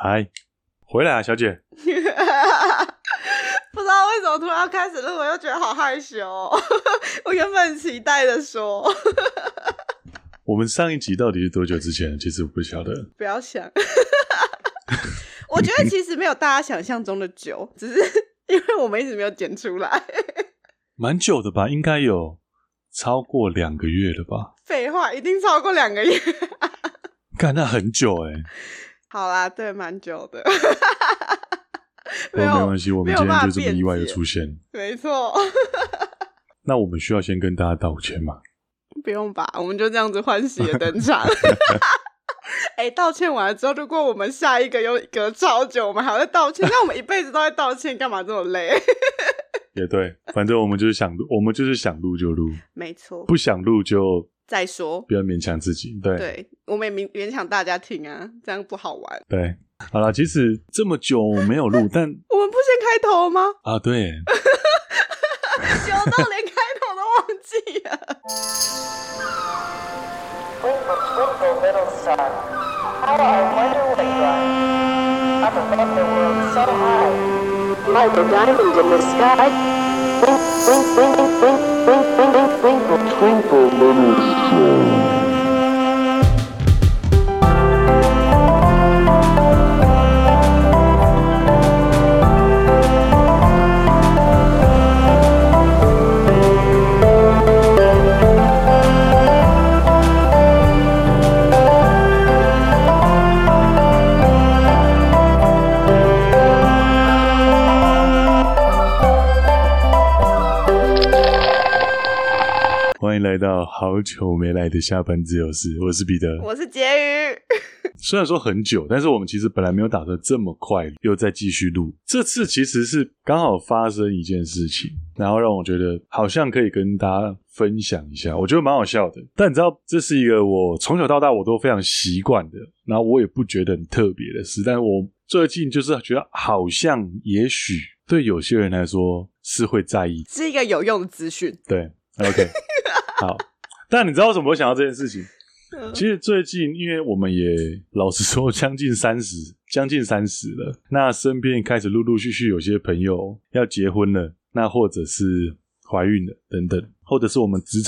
嗨，回来啊，小姐。不知道为什么突然要开始录，我又觉得好害羞、哦。我原本期待的说，我们上一集到底是多久之前？其实我不晓得。不要想，我觉得其实没有大家想象中的久，只是因为我们一直没有剪出来。蛮久的吧？应该有超过2个月了吧？废话，一定超过2个月。干，那很久哎、欸。好啦，对，蛮久的。没关系，我们今天就这么意外的出现，没错。那我们需要先跟大家道歉吗？不用吧，我们就这样子欢喜的登场。欸，道歉完了之后，如果我们下一个又隔超久，我们还要再道歉，那我们一辈子都在道歉，干嘛这么累？也对，反正我们就是想录就录，没错，不想录就再说，不要勉强自己。对，对，我们也勉强大家听啊，这样不好玩。对。好啦，其实这么久没有录，但我们不先开头吗？啊，对，久到连开头都忘记了。来到好久没来的下班自由室，我是彼得，我是婕妤。虽然说很久，但是我们其实本来没有打算这么快又再继续录。这次其实是刚好发生一件事情，然后让我觉得好像可以跟大家分享一下，我觉得蛮好笑的。但你知道，这是一个我从小到大我都非常习惯的，然后我也不觉得很特别的事，但是我最近就是觉得好像也许对有些人来说是会在意，是一个有用的资讯。对 OK。好，但你知道为什么我想到这件事情？其实最近因为我们也老实说将近30了，那身边开始陆陆续续有些朋友要结婚了，那或者是怀孕了等等，或者是我们职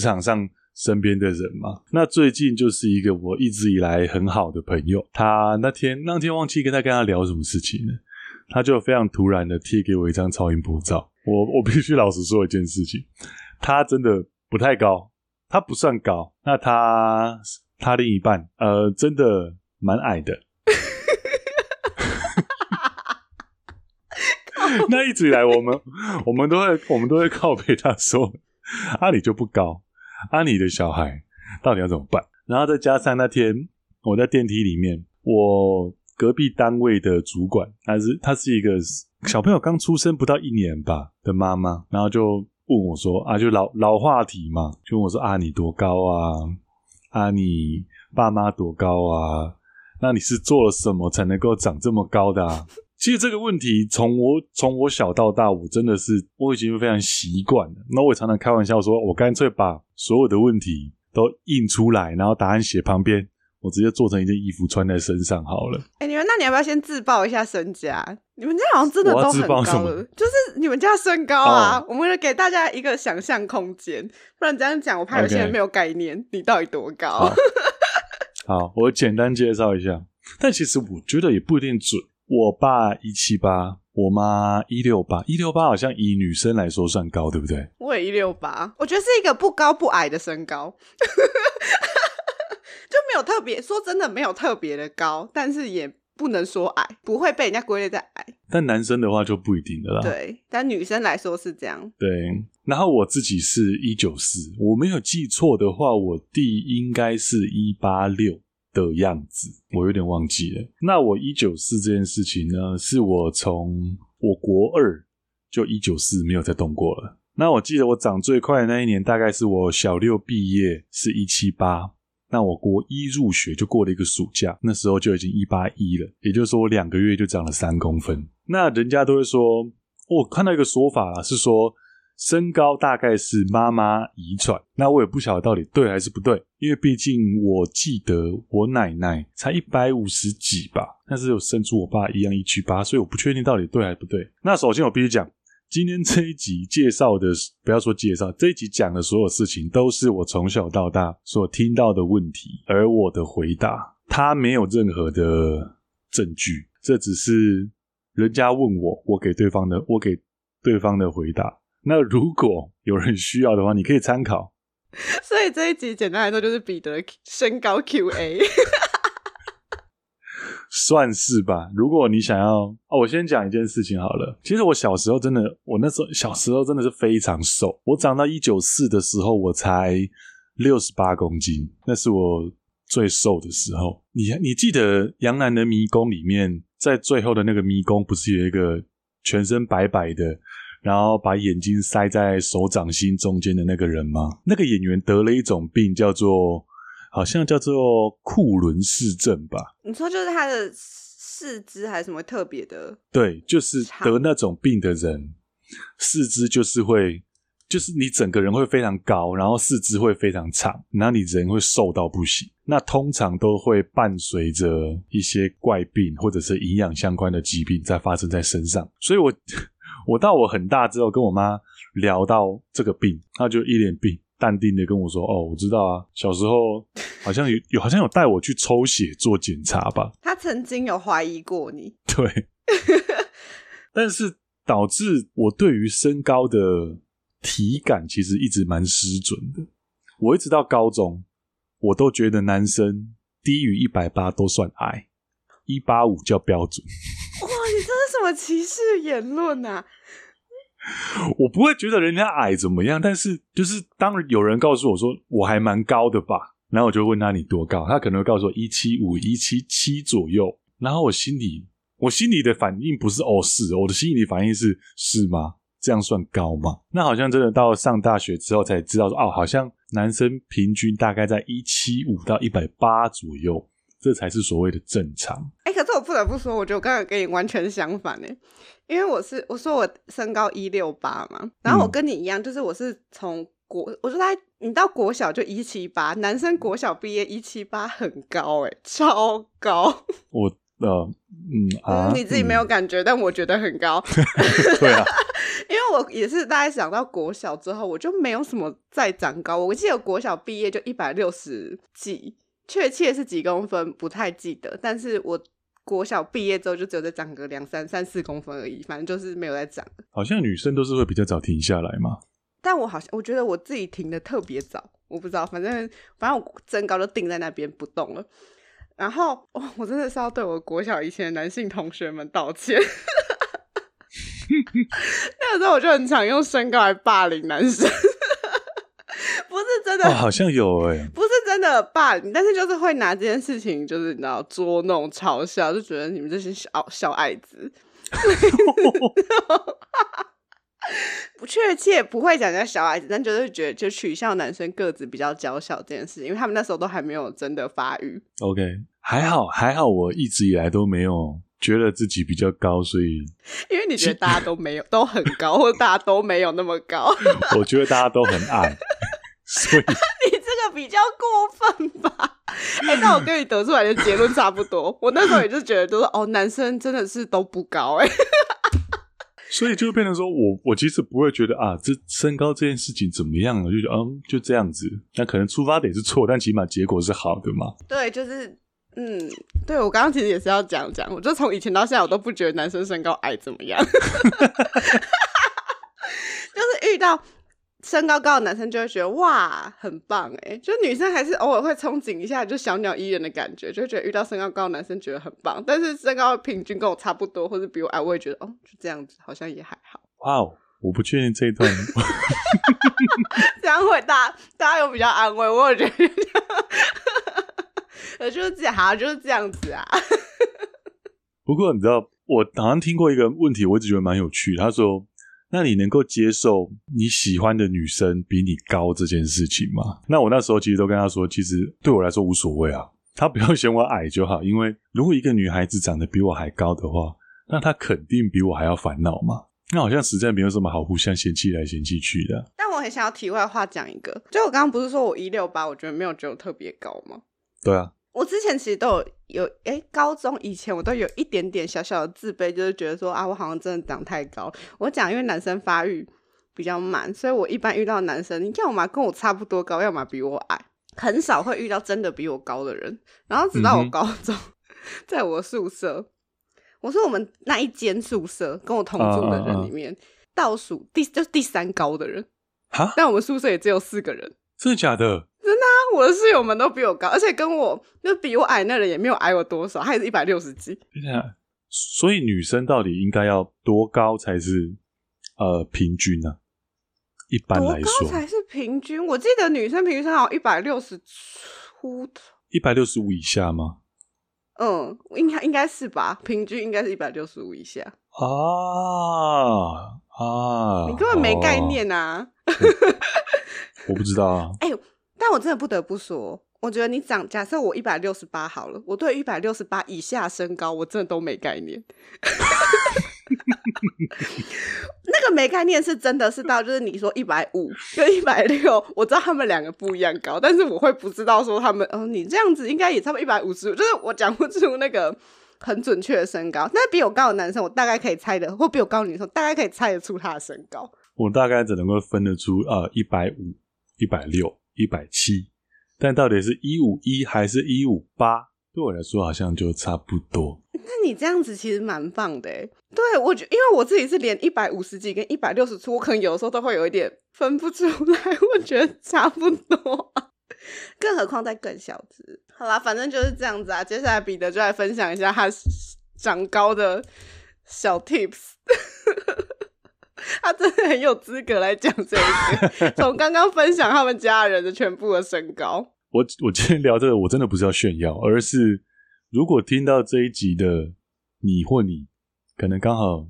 场上身边的人嘛。那最近就是一个我一直以来很好的朋友，他那天忘记跟他聊什么事情了，他就非常突然的贴给我一张超音波照。我必须老实说一件事情，他真的不太高，他不算高。那他另一半真的蛮矮的。那一直以来我们都会靠北他说，你就不高，你的小孩到底要怎么办？然后再加上那天我在电梯里面，我隔壁单位的主管，他是一个小朋友刚出生不到1年吧的妈妈，然后就问我说就老话题嘛，就问我说你多高啊？你爸妈多高啊？那你是做了什么才能够长这么高的啊？其实这个问题从我小到大，我真的是我已经非常习惯了。那我也常常开玩笑说，我干脆把所有的问题都印出来，然后答案写旁边，我直接做成一件衣服穿在身上好了。欸，那你要不要先自报一下身家？你们家好像真的都很高了，就是你们家身高啊，我们给大家一个想象空间，不然这样讲，我怕有些人没有概念，你到底多高？好，我简单介绍一下，但其实我觉得也不一定准。我爸178，我妈168，168好像以女生来说算高，对不对？我也168，我觉得是一个不高不矮的身高。就没有特别，说真的没有特别的高，但是也不能说矮，不会被人家归类在矮。但男生的话就不一定的啦。对，但女生来说是这样。对，然后我自己是194，我没有记错的话，我弟应该是186的样子，我有点忘记了。那我194这件事情呢，是我从我国2就194没有再动过了。那我记得我长最快的那一年，大概是我小6毕业是178。那我国1入学就过了一个暑假，那时候就已经181了，也就是说我2个月就长了3公分。那人家都会说，我看到一个说法啦，是说身高大概是妈妈遗传，那我也不晓得到底对还是不对，因为毕竟我记得我奶奶才150几吧，但是有生出我爸一样178，所以我不确定到底对还不对。那首先我必须讲，今天这一集介绍的，不要说介绍，这一集讲的所有事情都是我从小到大所听到的问题，而我的回答他没有任何的证据，这只是人家问我，我给对方的回答。那如果有人需要的话，你可以参考。所以这一集简单来说就是彼得的身高 QA 算是吧。如果你想要我先讲一件事情好了。其实我小时候真的，我那时候小时候真的是非常瘦，我长到194的时候我才68公斤，那是我最瘦的时候。你记得杨澜的迷宫里面，在最后的那个迷宫不是有一个全身白白的，然后把眼睛塞在手掌心中间的那个人吗？那个演员得了一种病，好像叫做库伦氏症吧。你说就是他的四肢还是什么特别的？对，就是得那种病的人四肢就是你整个人会非常高，然后四肢会非常长，然后你人会瘦到不行。那通常都会伴随着一些怪病或者是营养相关的疾病在发生在身上。所以我到我很大之后跟我妈聊到这个病，她就一脸淡定的跟我说，我知道啊，小时候好像有带我去抽血做检查吧。她曾经有怀疑过你。对。但是导致我对于身高的体感其实一直蛮失准的。我一直到高中我都觉得男生低于180都算矮，185叫标准。哇，你这是什么歧视言论啊？我不会觉得人家矮怎么样，但是就是当有人告诉我说我还蛮高的吧，然后我就问他你多高，他可能会告诉我175 177左右，然后我心里的反应不是是，我的心里反应是吗？这样算高吗？那好像真的到上大学之后才知道说，好像男生平均大概在175到180左右，这才是所谓的正常。可是我不得不说，我觉得我刚才跟你完全相反耶。因为我说我身高168嘛，然后我跟你一样，就是我是从我就你到国小就178，男生国小毕业178很高耶，超高。我你自己没有感觉，但我觉得很高。对啊，因为我也是大概想到国小之后我就没有什么再长高，我记得国小毕业就160几，确切是几公分不太记得，但是我国小毕业之后就只有在长个3-4公分而已，反正就是没有在长。好像女生都是会比较早停下来嘛，但我觉得我自己停的特别早，我不知道，反正我增高就定在那边不动了。然后我真的是要对我国小以前的男性同学们道歉。那个时候我就很常用身高来霸凌男生。不是真的，好像有耶，不是真的霸凌，但是就是会拿这件事情就是你知道捉弄嘲笑，就觉得你们这些小矮子。不确切不会讲人家小矮子，但就是觉得就取笑男生个子比较娇小这件事，因为他们那时候都还没有真的发育。 OK， 还好我一直以来都没有觉得自己比较高，所以因为你觉得大家都没有都很高，或者大家都没有那么高。我觉得大家都很矮。所以你这个比较过分吧。那我跟你得出来的结论差不多。我那时候也就觉得就是男生真的是都不高耶。所以就变成说我其实不会觉得这身高这件事情怎么样了，就觉得就这样子。那可能出发点是错，但起码结果是好的嘛。对，就是对，我刚刚其实也是要讲，我就从以前到现在我都不觉得男生身高矮怎么样。就是遇到身高高的男生就会觉得哇很棒耶，就女生还是偶尔会憧憬一下，就小鸟依人的感觉，就觉得遇到身高高的男生觉得很棒。但是身高平均跟我差不多或是比我矮，我也觉得就这样子好像也还好。哇哦，我不确定这一段。这样会大家有比较安慰，我有觉得就是这样，就是这样子啊。不过你知道，我好像听过一个问题，我一直觉得蛮有趣的。他说：“那你能够接受你喜欢的女生比你高这件事情吗？”那我那时候其实都跟他说，其实对我来说无所谓啊，她不要嫌我矮就好。因为如果一个女孩子长得比我还高的话，那她肯定比我还要烦恼嘛。那好像实在没有什么好互相嫌弃来嫌弃去的。但我很想要题外话讲一个，就我刚刚不是说我168，我觉得没有觉得我特别高吗？对啊，我之前其实都有高中以前我都有一点点小小的自卑，就是觉得说啊，我好像真的长太高。我讲因为男生发育比较慢，所以我一般遇到男生要么跟我差不多高，要么比我矮，很少会遇到真的比我高的人。然后直到我高中在我宿舍，我说我们那一间宿舍跟我同住的人里面倒数就是第三高的人，但我们宿舍也只有4个人。真的假的？真的啊，我的室友们都比我高，而且跟我就比我矮那人也没有矮我多少，他也是160几。对啊，所以女生到底应该要多高才是平均呢？一般来说多高才是平均？我记得女生平均好像160出头，165以下吗？嗯，应该是吧，平均应该是165以下啊！你根本没概念啊！我不知道啊。但我真的不得不说，我觉得你假设我168好了，我对168以下身高我真的都没概念。那个没概念是真的是到就是你说150跟160，我知道他们两个不一样高，但是我会不知道说他们你这样子应该也差不多150，就是我讲不出那个很准确的身高。那比我高的男生我大概可以猜的，或比我高的女生大概可以猜得出他的身高。我大概只能够分得出150 160 170，但到底是151还是158，对我来说好像就差不多。那你这样子其实蛮棒的耶。对，我觉得因为我自己是连150几跟160出我可能有的时候都会有一点分不出来，我觉得差不多啊，更何况在更小只。好啦，反正就是这样子啊。接下来彼得就来分享一下他长高的小 tips。 他真的很有资格来讲这一个，从刚刚分享他们家人的全部的身高。我今天聊这个我真的不是要炫耀，而是如果听到这一集的你或你可能刚好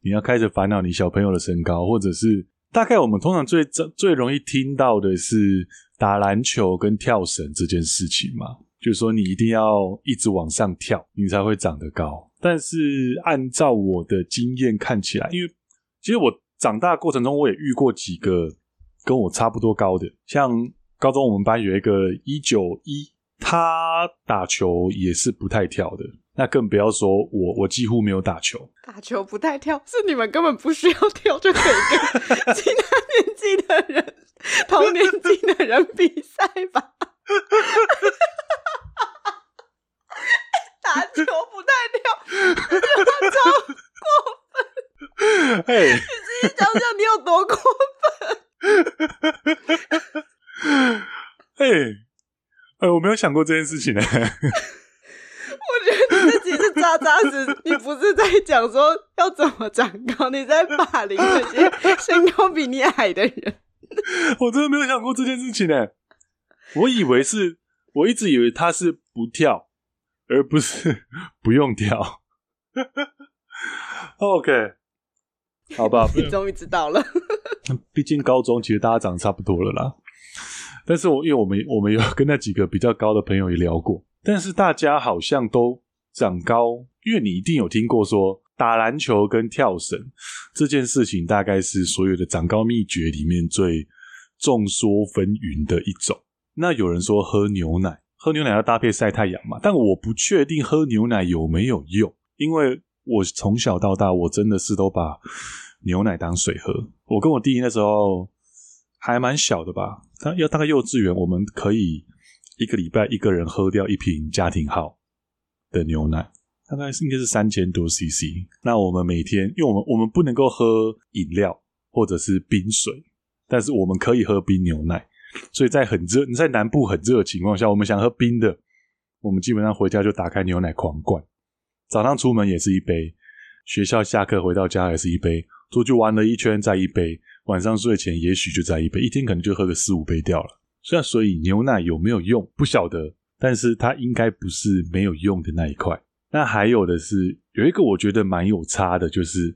你要开始烦恼你小朋友的身高，或者是大概我们通常最容易听到的是打篮球跟跳绳这件事情嘛，就是说你一定要一直往上跳你才会长得高。但是按照我的经验看起来，因为其实我长大的过程中我也遇过几个跟我差不多高的，像高中我们班有一个191，他打球也是不太跳的，那更不要说我几乎没有打球。打球不太跳是你们根本不需要跳就可以跟其他年纪的人同年纪的人比赛吧。打球不太跳超过分。Hey， 你自己想想你有多过分。我没有想过这件事情我觉得你自己是扎扎实，你不是在讲说要怎么长高，你在霸凌那些身高比你矮的人。我真的没有想过这件事情我一直以为他是不跳而不是不用跳。OK， 好吧，你终于知道了。毕竟高中其实大家长得差不多了啦，但是因为我们有跟那几个比较高的朋友也聊过，但是大家好像都长高，因为你一定有听过说打篮球跟跳绳这件事情大概是所有的长高秘诀里面最众说纷纭的一种。那有人说喝牛奶要搭配晒太阳嘛，但我不确定喝牛奶有没有用，因为我从小到大我真的是都把牛奶当水喝。我跟我弟那时候还蛮小的吧，要大概幼稚园，我们可以一个礼拜一个人喝掉一瓶家庭号的牛奶，大概应该是3000多 cc。 那我们每天因为我们不能够喝饮料或者是冰水，但是我们可以喝冰牛奶，所以在南部很热的情况下，我们想喝冰的，我们基本上回家就打开牛奶狂灌，早上出门也是一杯，学校下课回到家也是一杯，出去玩了一圈再一杯，晚上睡前也许就再一杯，一天可能就喝个4-5杯掉了。所以牛奶有没有用不晓得，但是它应该不是没有用的那一块。那还有的是有一个我觉得蛮有差的，就是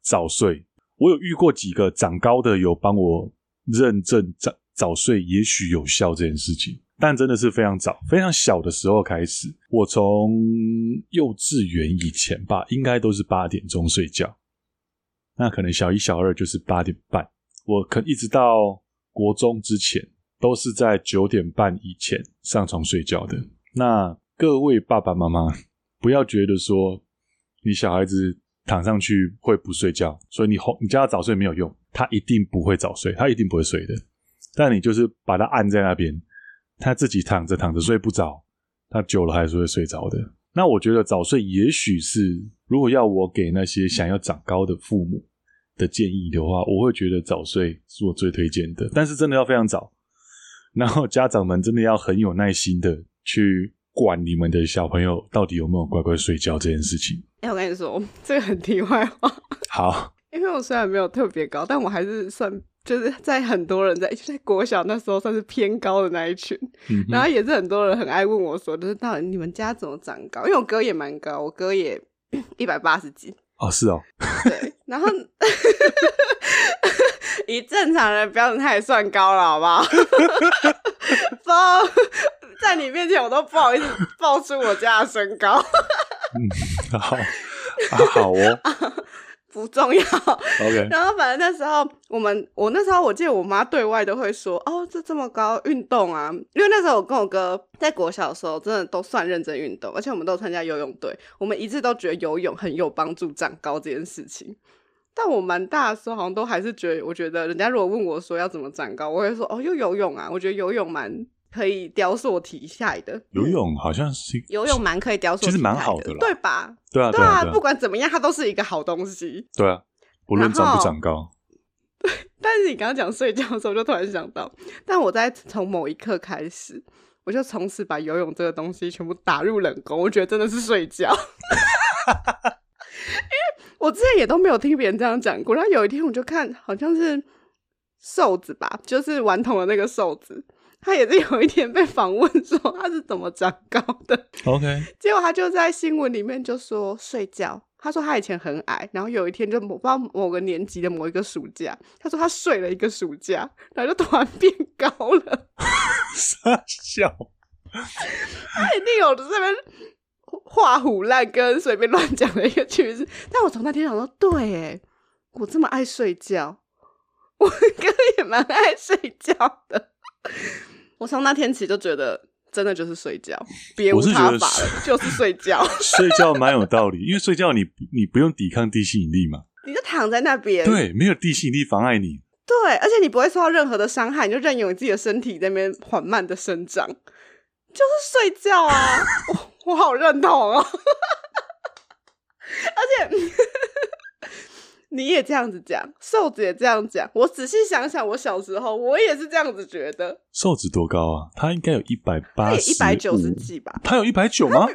早睡。我有遇过几个长高的有帮我认证早睡也许有效这件事情，但真的是非常早，非常小的时候开始。我从幼稚园以前吧，应该都是8点钟睡觉，那可能小一小二就是8点半，我可一直到国中之前都是在9点半以前上床睡觉的。那各位爸爸妈妈不要觉得说你小孩子躺上去会不睡觉，所以你叫他早睡没有用，他一定不会早睡，他一定不会睡的。但你就是把他按在那边，他自己躺着躺着睡不着，他久了还是会睡着的。那我觉得早睡也许是，如果要我给那些想要长高的父母的建议的话，我会觉得早睡是我最推荐的，但是真的要非常早，然后家长们真的要很有耐心的去管你们的小朋友到底有没有乖乖睡觉这件事情。我跟你说这个很题外话，好，因为我虽然没有特别高，但我还是算就是在很多人在国小那时候算是偏高的那一群，然后也是很多人很爱问我说就是到底你们家怎么长高，因为我哥也蛮高，我哥也180几哦，是哦，对，然后以正常人标准他也算高了好不好在你面前我都不好意思爆出我家的身高嗯，好啊，好哦不重要 OK。 然后反正那时候我那时候我记得我妈对外都会说哦这么高运动啊，因为那时候我跟我哥在国小的时候真的都算认真运动，而且我们都参加游泳队，我们一直都觉得游泳很有帮助长高这件事情。但我蛮大的时候好像都还是我觉得人家如果问我说要怎么长高，我会说哦又游泳啊，我觉得游泳蛮可以雕塑体态的，游泳好像是游泳蛮可以雕塑体态的，其实蛮好的啦，对吧？对啊，对啊，不管怎么样，它都是一个好东西。对啊，不论长不长高。对，但是你刚刚讲睡觉的时候，我就突然想到，但我在从某一刻开始，我就从此把游泳这个东西全部打入冷宫，我觉得真的是睡觉。因为我之前也都没有听别人这样讲过，然后有一天我就看，好像是瘦子吧，就是顽童的那个瘦子。他也是有一天被访问说他是怎么长高的 OK， 结果他就在新闻里面就说睡觉，他说他以前很矮，然后有一天就不知道某个年级的某一个暑假，他说他睡了一个暑假，然后就突然变高了傻笑他一定有这边画虎烂跟随便乱讲的一个趋势，但我从那天想说对耶，我这么爱睡觉，我哥也蛮爱睡觉的我从那天起就觉得真的就是睡觉，别无他法了，就是睡觉睡觉蛮有道理，因为睡觉你不用抵抗地心引力嘛，你就躺在那边，对，没有地心引力妨碍你，对，而且你不会受到任何的伤害，你就任由你自己的身体在那边缓慢的生长，就是睡觉啊我好认同哦而且你也这样子讲，瘦子也这样讲，我仔细想想我小时候我也是这样子觉得。瘦子多高啊？他应该有180，他也190几吧。他有190吗？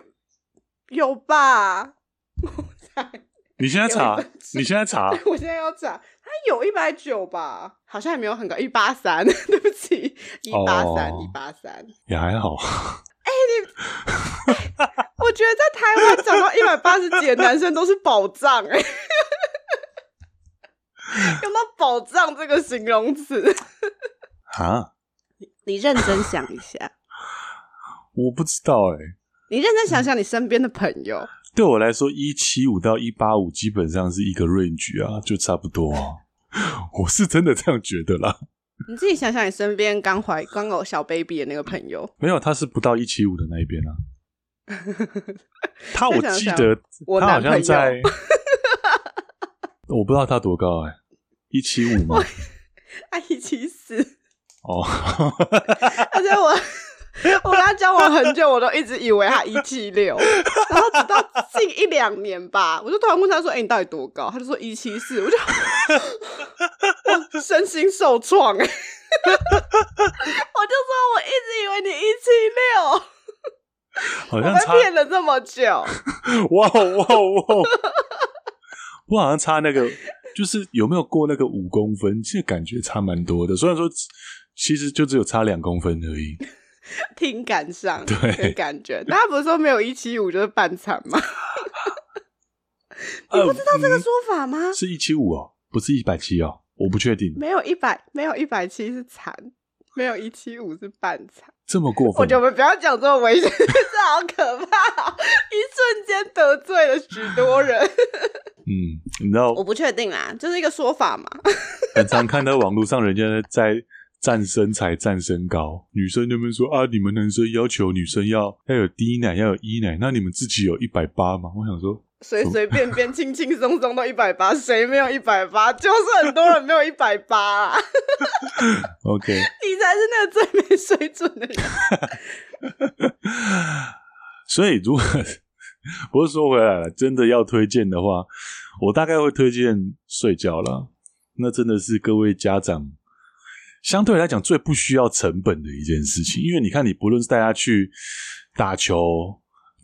有吧你现在查你现在查我现在要查，他有190吧，好像也没有很高，183对不起 183 也还好哎、你我觉得在台湾长到180几的男生都是宝藏哎、用到宝藏这个形容词蛤你认真想一下我不知道哎、你认真想想你身边的朋友，对我来说175到185基本上是一个 range 啊，就差不多啊我是真的这样觉得啦，你自己想想你身边刚有小 baby 的那个朋友，没有，他是不到175的那一边啊他我记得他好像在我不知道他多高哎、175吗？他174哦，而且我跟他交往很久，我都一直以为他176，然后直到近一两年吧，我就突然问他说：“哎、你到底多高？”他就说174，我就身心受创哎、我就说我一直以为你176，好像我被骗了这么久，哇哇哇！我好像差那个就是有没有过那个5公分，其实感觉差蛮多的，虽然说其实就只有差2公分而已听感上对感觉，大家不是说没有175就是半残吗你不知道这个说法吗？是175哦，不是170哦，我不确定，没有170是残，没有175是半残，这么过分，我觉得我们不要讲这么危险这好可怕、一瞬间得罪了许多人你知道我不确定啦，就是一个说法嘛很常看到网络上人家在站身材站身高，女生那边说啊，你们男生要求女生要有 D 奶要有 E 奶，那你们自己有180吗？我想说随随便便轻轻松松都180，谁没有180？就是很多人没有180啊。OK， 你才是那个最没水准的人。所以如果不是说回来了，真的要推荐的话，我大概会推荐睡觉啦。那真的是各位家长相对来讲最不需要成本的一件事情，因为你看，你不论是带他去打球，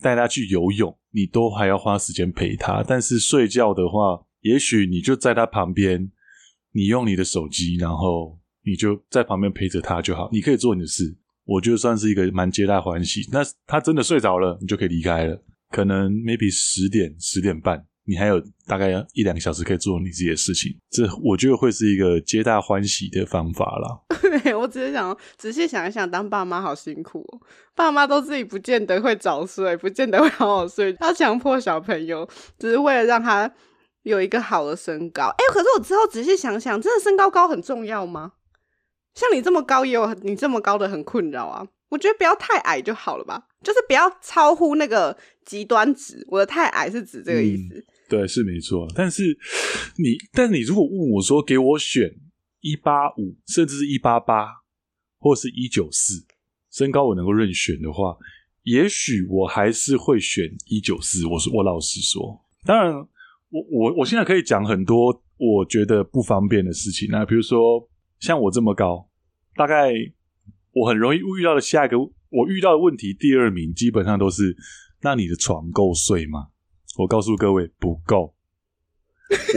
带他去游泳，你都还要花时间陪他。但是睡觉的话，也许你就在他旁边，你用你的手机，然后你就在旁边陪着他就好，你可以做你的事，我觉得算是一个蛮皆大欢喜。那他真的睡着了，你就可以离开了，可能 maybe 10点10点半，你还有大概1-2个小时可以做你自己的事情，这我觉得会是一个皆大欢喜的方法啦。我仔细想一想，当爸妈好辛苦哦，爸妈都自己不见得会早睡，不见得会好好睡，要强迫小朋友，只是为了让他有一个好的身高。可是我之后仔细想想，真的身高高很重要吗？像你这么高也有你这么高的很困扰啊，我觉得不要太矮就好了吧，就是不要超乎那个极端值，我的太矮是指这个意思。对，是没错。但是你如果问我说给我选185甚至是188或是194身高我能够任选的话，也许我还是会选194。我老实说，当然我现在可以讲很多我觉得不方便的事情，那比如说像我这么高，大概我很容易遇到的下一个我遇到的问题，第二名基本上都是，那你的床够睡吗？我告诉各位，不够。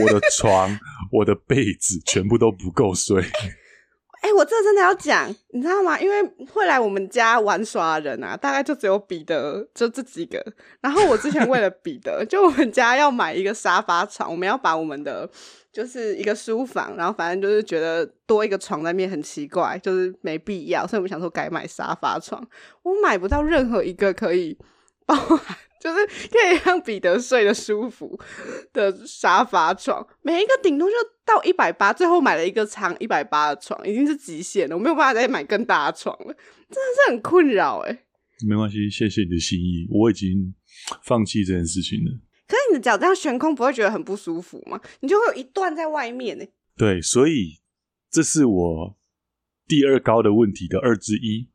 我的床我的被子全部都不够睡。我这真的要讲，你知道吗？因为会来我们家玩耍的人啊，大概就只有彼得，就这几个。然后我之前为了彼得，就我们家要买一个沙发床，我们要把我们的就是一个书房，然后反正就是觉得多一个床在那边很奇怪，就是没必要，所以我们想说改买沙发床。我买不到任何一个可以包含就是可以让彼得睡得舒服的沙发床，每一个顶多就到180，最后买了一个长180的床，已经是极限了，我没有办法再买更大的床了，真的是很困扰。没关系，谢谢你的心意，我已经放弃这件事情了。可是你的脚这样悬空不会觉得很不舒服吗？你就会有一段在外面耶。对，所以这是我第二高的问题的1/2。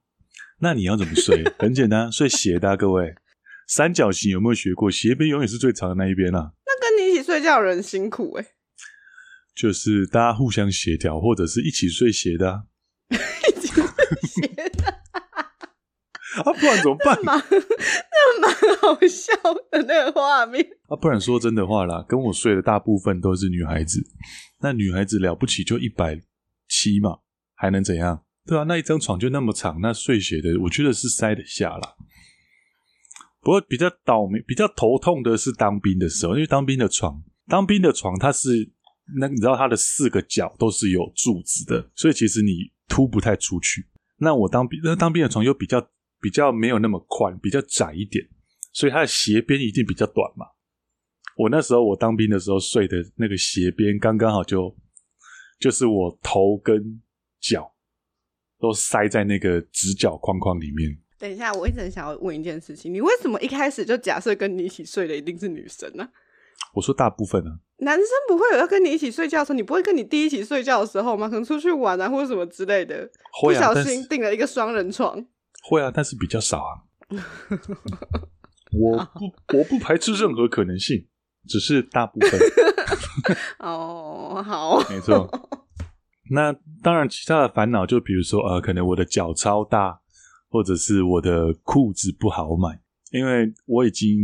那你要怎么睡？很简单，睡斜的啊，各位。三角形有没有学过？斜边永远是最长的那一边啊。那跟你一起睡觉的人辛苦耶。就是大家互相协调，或者是一起睡斜的啊。一起睡斜的啊，不然怎么办？那蛮好笑的那个画面啊。不然说真的话啦，跟我睡的大部分都是女孩子，那女孩子了不起就170嘛，还能怎样？对啊，那一张床就那么长，那睡斜的我觉得是塞得下啦。不过比较头痛的是当兵的时候，因为当兵的床它是那你知道它的4个角都是有柱子的，所以其实你凸不太出去。那我当兵的床又比较没有那么宽，比较窄一点，所以它的斜边一定比较短嘛。我当兵的时候睡的那个斜边刚刚好就是我头跟脚都塞在那个直角框框里面。等一下，我一直很想要问一件事情，你为什么一开始就假设跟你一起睡的一定是女生呢？我说大部分啊，男生不会有要跟你一起睡觉的时候，你不会跟你弟一起睡觉的时候吗？可能出去玩啊或者什么之类的，会啊，不小心订了一个双人床，会啊，但是比较少啊。我不排斥任何可能性，只是大部分。哦，好，没错。那当然其他的烦恼就比如说可能我的脚超大，或者是我的裤子不好买，因为我已经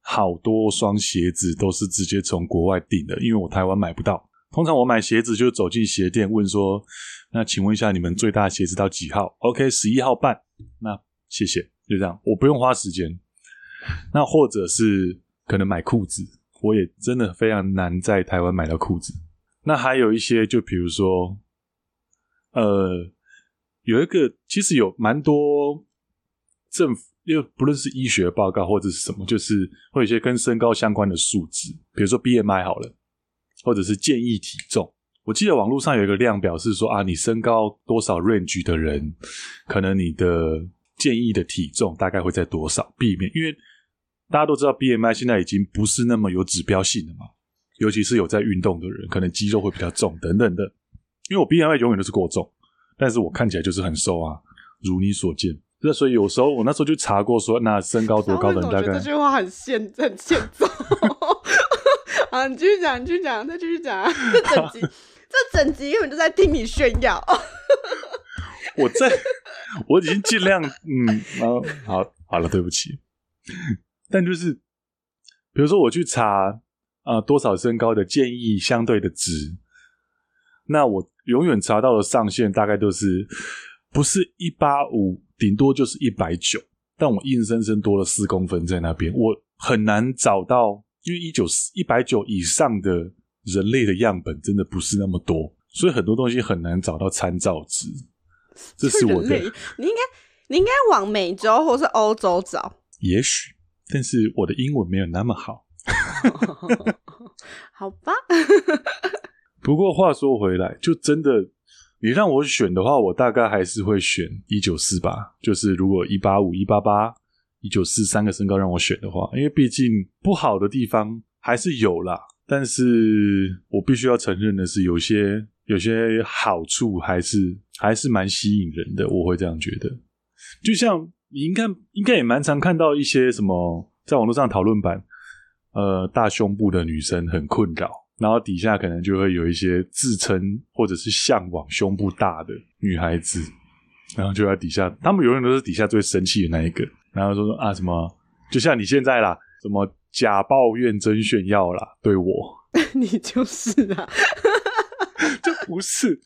好多双鞋子都是直接从国外订的，因为我台湾买不到。通常我买鞋子就走进鞋店问说，那请问一下你们最大鞋子到几号？ OK， 11号半，那谢谢，就这样，我不用花时间。那或者是可能买裤子，我也真的非常难在台湾买到裤子。那还有一些就比如说有一个，其实有蛮多政府，因为不论是医学报告或者是什么，就是会有一些跟身高相关的数值，比如说 BMI 好了，或者是建议体重。我记得网络上有一个量表是说啊，你身高多少 range 的人，可能你的建议的体重大概会在多少，避免，因为大家都知道 BMI 现在已经不是那么有指标性了嘛，尤其是有在运动的人，可能肌肉会比较重等等的。因为我 BMI 永远都是过重，但是我看起来就是很瘦啊，如你所见。那所以有时候我那时候就查过说，那身高多高的人大概，我觉得这句话很欠揍。啊，你继续讲，再继续讲啊！这整集根本就在听你炫耀。我已经尽量好了，对不起。但就是比如说我去查多少身高的建议相对的值，那我永远查到的上限大概都是不是185，顶多就是190，但我硬生生多了4公分在那边，我很难找到，因为190以上的人类的样本真的不是那么多，所以很多东西很难找到参照值。这是我的，你应该往美洲或是欧洲找，也许，但是我的英文没有那么好。好吧。不过话说回来，就真的你让我选的话，我大概还是会选194吧，就是如果185 188 194三个身高让我选的话，因为毕竟不好的地方还是有啦，但是我必须要承认的是有些好处还是蛮吸引人的，我会这样觉得。就像你应该也蛮常看到一些什么在网络上讨论版大胸部的女生很困扰，然后底下可能就会有一些自称或者是向往胸部大的女孩子，然后就在底下，他们永远都是底下最生气的那一个，然后说啊什么，就像你现在啦，什么假抱怨真炫耀啦，对我，你就是啊，就不是，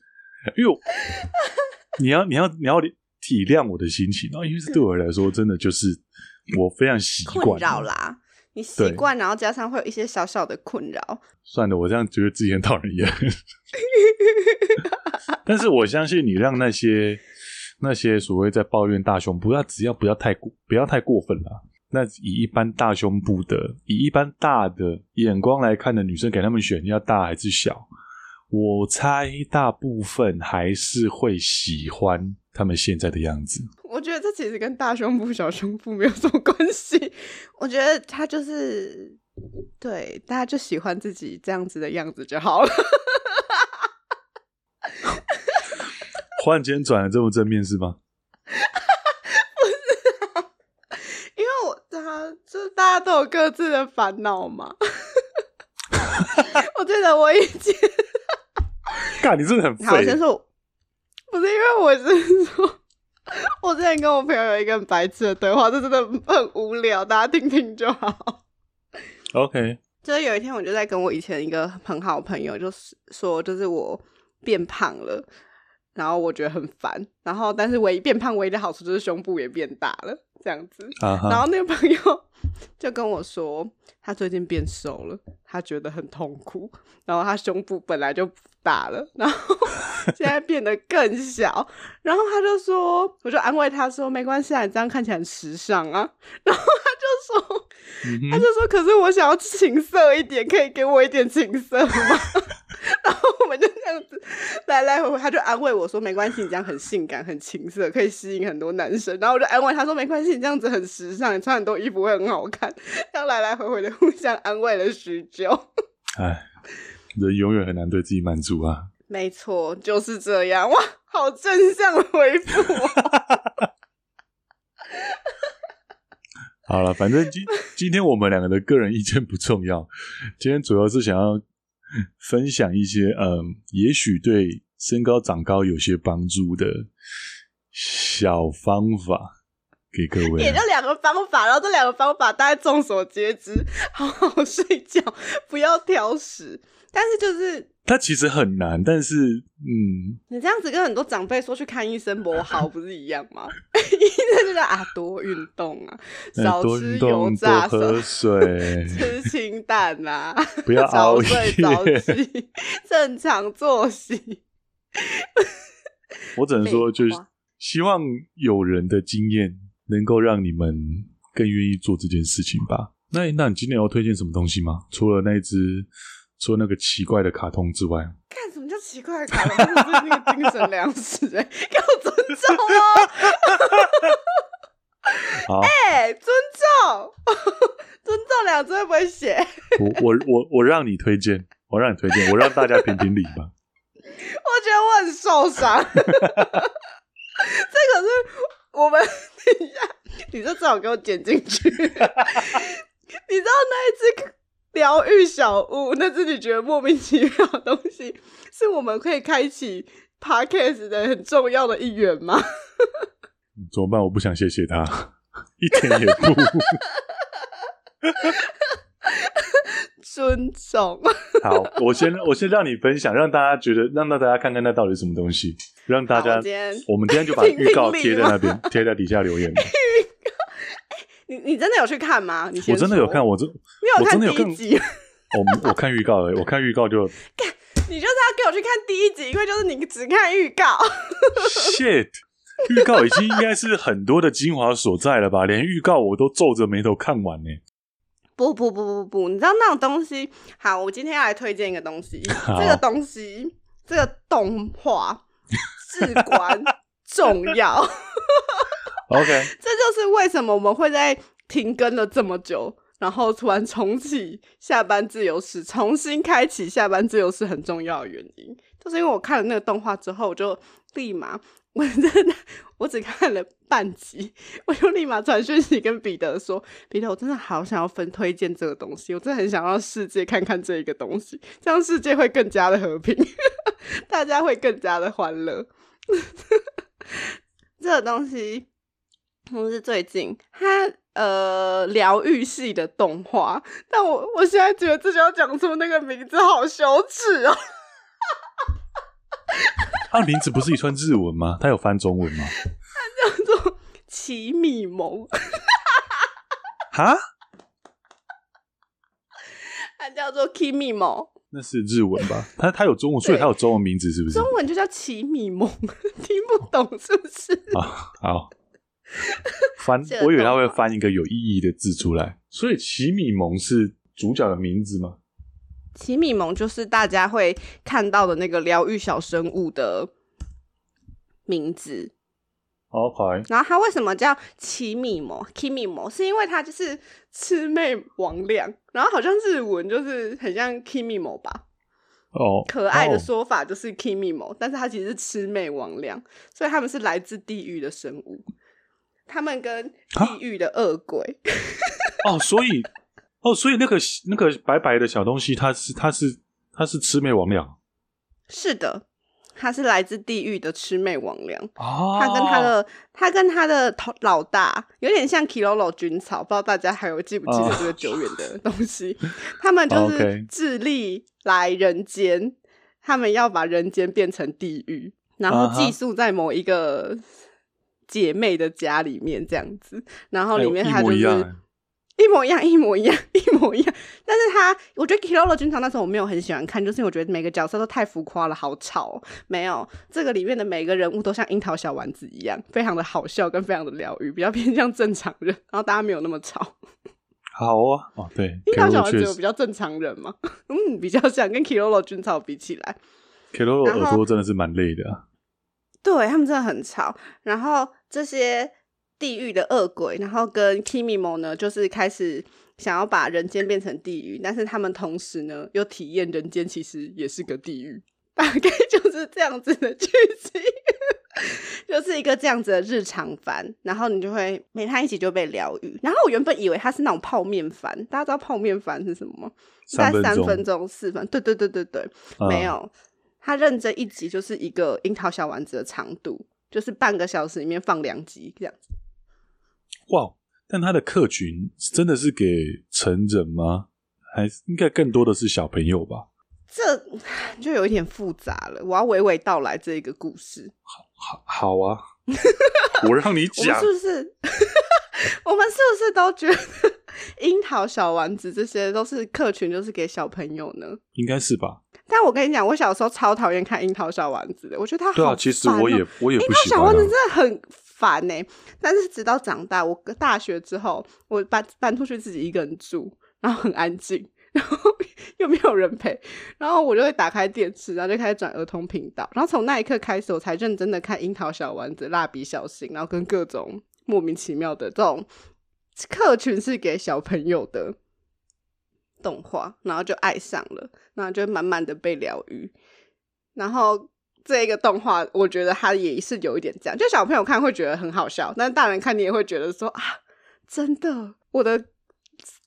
因为你要体谅我的心情，然后因为对我来说，真的就是我非常习惯困扰啦。你习惯，然后加上会有一些小小的困扰。算了，我这样觉得自己很讨人厌。但是我相信你让那些所谓在抱怨大胸部，只要不要太过分啦。那以一般大的眼光来看的女生，给他们选要大还是小，我猜大部分还是会喜欢他们现在的样子。我觉得这其实跟大胸部小胸部没有什么关系，我觉得他就是对大家就喜欢自己这样子的样子就好了。忽然间转了这么正面是吗？不是啊，因为就大家都有各自的烦恼嘛。我觉得我已经干，你真的很废。好，先说不是，因为我是说我之前跟我朋友有一个很白痴的对话，这真的很无聊，大家听听就好。 OK， 就是有一天我就在跟我以前一个很好的朋友就是说，就是我变胖了，然后我觉得很烦，然后但是变胖唯一的好处就是胸部也变大了这样子。然后那个朋友就跟我说他最近变瘦了，他觉得很痛苦，然后他胸部本来就不大了，然后现在变得更小。然后他就说，我就安慰他说没关系啊，你这样看起来很时尚啊。然后他就说可是我想要情色一点，可以给我一点情色吗？然后我们就这样子来来回回，他就安慰我说没关系，你这样很性感很情色，可以吸引很多男生。然后我就安慰他说没关系，你这样子很时尚，你穿很多衣服会很好看。这样来来回回的互相安慰了许久。哎，人永远很难对自己满足啊。没错，就是这样。哇，好正向的回复哦。好了，反正今天我们两个的个人意见不重要，今天主要是想要分享一些也许对身高长高有些帮助的小方法给各位。也就两个方法，然后这两个方法大家众所皆知，好好睡觉，不要挑食。但是就是它其实很难，但是你这样子跟很多长辈说去看医生不好不是一样吗？医生就说啊，多运动啊，少吃油炸，多喝水，吃清淡啊，不要熬夜，早睡早起，正常作息。我只能说就是希望有人的经验能够让你们更愿意做这件事情吧。那你今天有推荐什么东西吗？除了那个奇怪的卡通之外。看什么叫较奇怪，卡隆真的是那个精神粮食哎、欸，给我尊重哦！哎、欸，尊重，尊重两字会不会写？我让你推荐，我让你推荐，我让大家评评理吧。我觉得我很受伤，这可是我们等一下，你这最好给我剪进去。你知道那一只疗愈小屋，那只你觉得莫名其妙的东西，是我们可以开启 podcast 的很重要的一员吗？怎么办？我不想谢谢他，一点也不尊重。好，我先让你分享，让大家觉得，让大家看看那到底是什么东西，让大家我们今天就把预告贴在那边，贴在底下留言。你真的有去看吗？你我真的有看，我真的有看第一集。我看预告了，我看预告就。你就是要给我去看第一集，因为就是你只看预告。Shit， 预告已经应该是很多的精华所在了吧？连预告我都皱着眉头看完呢、欸。不，你知道那种东西。好，我今天要来推荐一个东西，这个东西，这个动画至关重要。OK， 这就是为什么我们会在停更了这么久，然后突然重启下班自由室，重新开启下班自由室很重要的原因，就是因为我看了那个动画之后，我就立马，我只看了半集，我就立马传讯息跟彼得说，彼得，我真的好想要推荐这个东西，我真的很想让世界看看这一个东西，这样世界会更加的和平，大家会更加的欢乐。这个东西。是最近他疗愈系的动画，但我现在觉得自己要讲出那个名字好羞耻哦。他的名字不是一串日文吗？他有翻中文吗？他叫做奇米萌。哈？他叫做奇米萌。那是日文吧？他有中文，所以他有中文名字是不是？中文就叫奇米萌，听不懂是不是？好。翻，我以为他会翻一个有意义的字出来。所以奇米萌是主角的名字吗？奇米萌就是大家会看到的那个疗愈小生物的名字。OK。然后他为什么叫奇米萌？奇米萌是因为他就是魑魅魍魉，然后好像日文就是很像 Kimimo 吧。可爱的说法就是 Kimimo， 但是他其实是魑魅魍魉，所以他们是来自地狱的生物。他们跟地狱的恶鬼所以那个白白的小东西，它是魑魅魍魉，是的，它是来自地狱的魑魅魍魉。它跟它的老大有点像 Kilolo 菌草，不知道大家还有记不记得这个久远的东西。他们就是致力来人间，他们要把人间变成地狱，然后寄宿在某一个姐妹的家里面这样子，然后里面他就是一模一样。但是他，我觉得 Kilolo 军长那时候我没有很喜欢看，就是因为我觉得每个角色都太浮夸了，好吵哦。没有，这个里面的每个人物都像樱桃小丸子一样，非常的好笑跟非常的疗愈，比较偏向正常人，然后大家没有那么吵。好啊，哦对，樱桃小丸子有比较正常人嘛，比较像跟 Kilolo 军长比起来 ，Kilolo 耳朵真的是蛮累的啊。对，他们真的很吵，然后这些地狱的恶鬼，然后跟 Kimimo 呢，就是开始想要把人间变成地狱，但是他们同时呢，又体验人间其实也是个地狱，大概就是这样子的剧情，就是一个这样子的日常番，然后你就会每看一集就被疗愈。然后我原本以为它是那种泡面番，大家知道泡面番是什么吗？大概3分钟、4分钟，对，没有。他认真一集就是一个樱桃小丸子的长度，就是半个小时里面放2集这样子。哇！但他的客群真的是给成人吗？还应该更多的是小朋友吧？这就有一点复杂了。我要娓娓道来这个故事。好啊，我让你讲。我们是不是都觉得樱桃小丸子这些都是客群，就是给小朋友呢？应该是吧。但我跟你讲，我小时候超讨厌看樱桃小丸子的，我觉得他好烦、喔。对啊，其实我也不喜欢、啊。樱桃小丸子真的很烦欸，但是直到长大，我大学之后，我搬出去自己一个人住，然后很安静，然后又没有人陪，然后我就会打开电视，然后就开始转儿童频道，然后从那一刻开始我才认真的看樱桃小丸子、蜡笔小新，然后跟各种莫名其妙的这种客群是给小朋友的动画，然后就爱上了，然后就慢慢的被疗愈。然后这个动画我觉得它也是有一点这样，就小朋友看会觉得很好笑，但大人看你也会觉得说啊，真的我的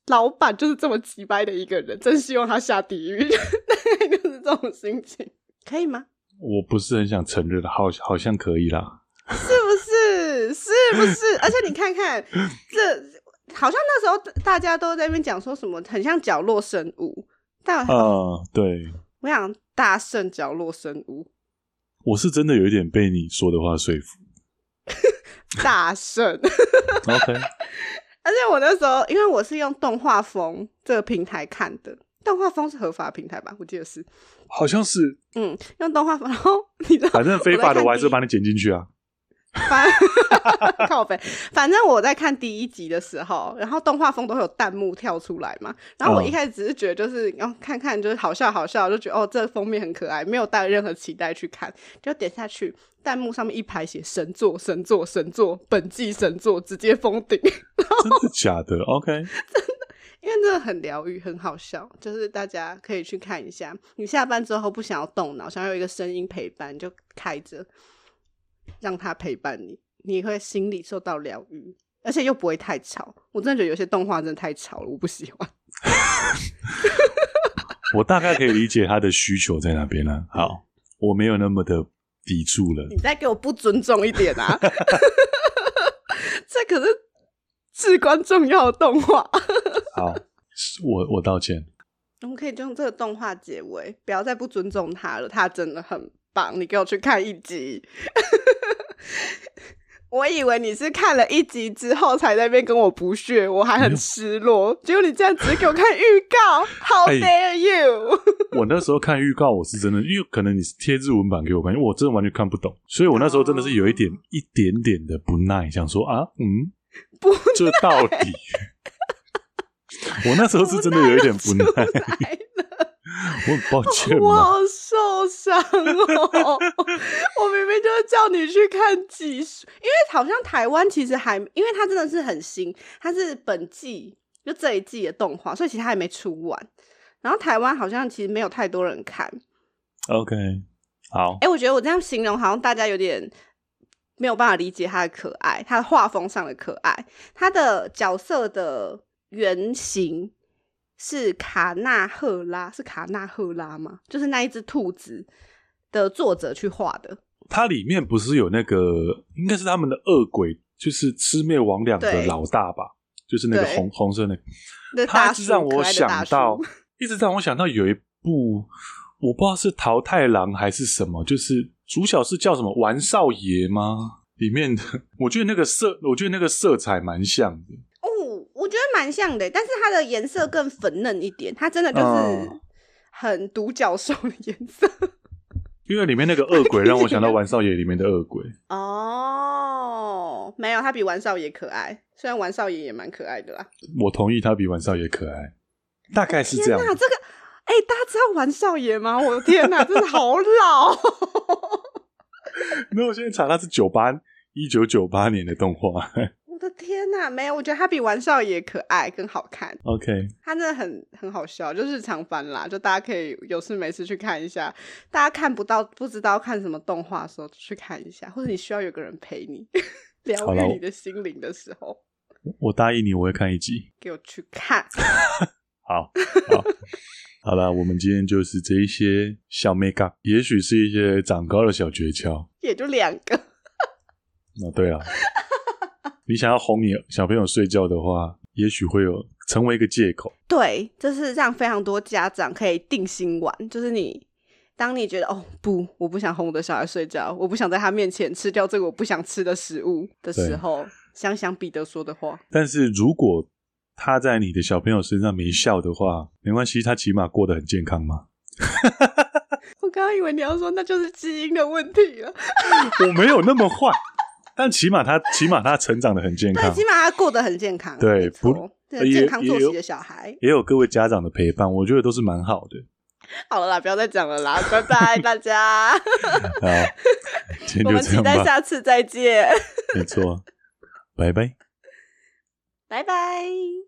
老板就是这么奇掰的一个人，真希望他下地狱就是这种心情，可以吗？我不是很想承认，好像可以啦，是不是？是不是？而且你看看这好像那时候大家都在那边讲说什么很像角落生物，但对，我想大圣角落生物，我是真的有一点被你说的话说服大圣OK， 而且我那时候因为我是用动画风这个平台看的，动画风是合法平台吧，我记得是，好像是，嗯，用动画风，然后你知道反正非法的我还是把你剪进去啊靠北，反正我在看第一集的时候，然后动画风都会有弹幕跳出来嘛，然后我一开始只是觉得就是、看看就是好笑好笑，就觉得哦这封面很可爱，没有带任何期待去看，就点下去弹幕上面一排写神作神作神作，本季神作直接封顶真的假的 OK 真的，因为真的很疗愈很好笑，就是大家可以去看一下，你下班之后不想要动脑，想要有一个声音陪伴，就开着让他陪伴你，你会心里受到疗愈，而且又不会太吵。我真的觉得有些动画真的太吵了，我不喜欢我大概可以理解他的需求在那边啦、啊、好，我没有那么的抵触了，你再给我不尊重一点啊这可是至关重要的动画好，我道歉，我们可以就用这个动画结尾，不要再不尊重他了，他真的很棒，你给我去看一集我以为你是看了一集之后才在那边跟我不屑，我还很失落、结果你这样只给我看预告How dare you 我那时候看预告我是真的，因为可能你是贴日文版给我看，因为我真的完全看不懂，所以我那时候真的是有一点、一点点的不耐，想说啊不耐，这到底我那时候是真的有一点不耐我很抱歉嘛，我好受伤哦我明明就是叫你去看技术，因为好像台湾其实还，因为它真的是很新，它是本季就这一季的动画，所以其实它还没出完，然后台湾好像其实没有太多人看 OK 好，我觉得我这样形容好像大家有点没有办法理解它的可爱，它的画风上的可爱，它的角色的原型是卡纳赫拉，是卡纳赫拉吗？就是那一只兔子的作者去画的。它里面不是有那个，应该是他们的恶鬼，就是魑魅魍魉的老大吧？就是那个红色那个。他一直让我想到，有一部我不知道是桃太郎还是什么，就是主角是叫什么丸少爷吗？里面的，我觉得那个色彩蛮像的。我觉得蛮像的，但是它的颜色更粉嫩一点，它真的就是很独角兽的颜色因为里面那个恶鬼让我想到丸少爷里面的恶鬼哦，没有，他比丸少爷可爱，虽然丸少爷也蛮可爱的啦，我同意他比丸少爷可爱，大概是这样。天哪，这个大家知道丸少爷吗？我的天哪，真的好老没有，我现在查他是1998年的动画我的天哪，没有，我觉得他比玩笑也可爱更好看 OK， 他真的很好笑，就日常番啦，就大家可以有事没事去看一下，大家看不到不知道看什么动画的时候去看一下，或者你需要有个人陪你疗愈你的心灵的时候，我答应你我会看一集，给我去看好好啦，我们今天就是这一些小 makeup， 也许是一些长高的小诀窍，也就2个对啊你想要哄你小朋友睡觉的话，也许会有成为一个借口。对，就是让非常多家长可以定心丸，就是当你觉得不，我不想哄我的小孩睡觉，我不想在他面前吃掉这个我不想吃的食物的时候，想想彼得说的话。但是如果他在你的小朋友身上没效的话，没关系，他起码过得很健康嘛。我刚刚以为你要说那就是基因的问题了，我没有那么坏。但起码他成长得很健康，对，起码他过得很健康，对，不健康作息的小孩，也有各位家长的陪伴，我觉得都是蛮好的。好了啦，不要再讲了啦，拜拜大家。好，今天就这样吧，我们期待下次再见。没错，拜拜，拜拜。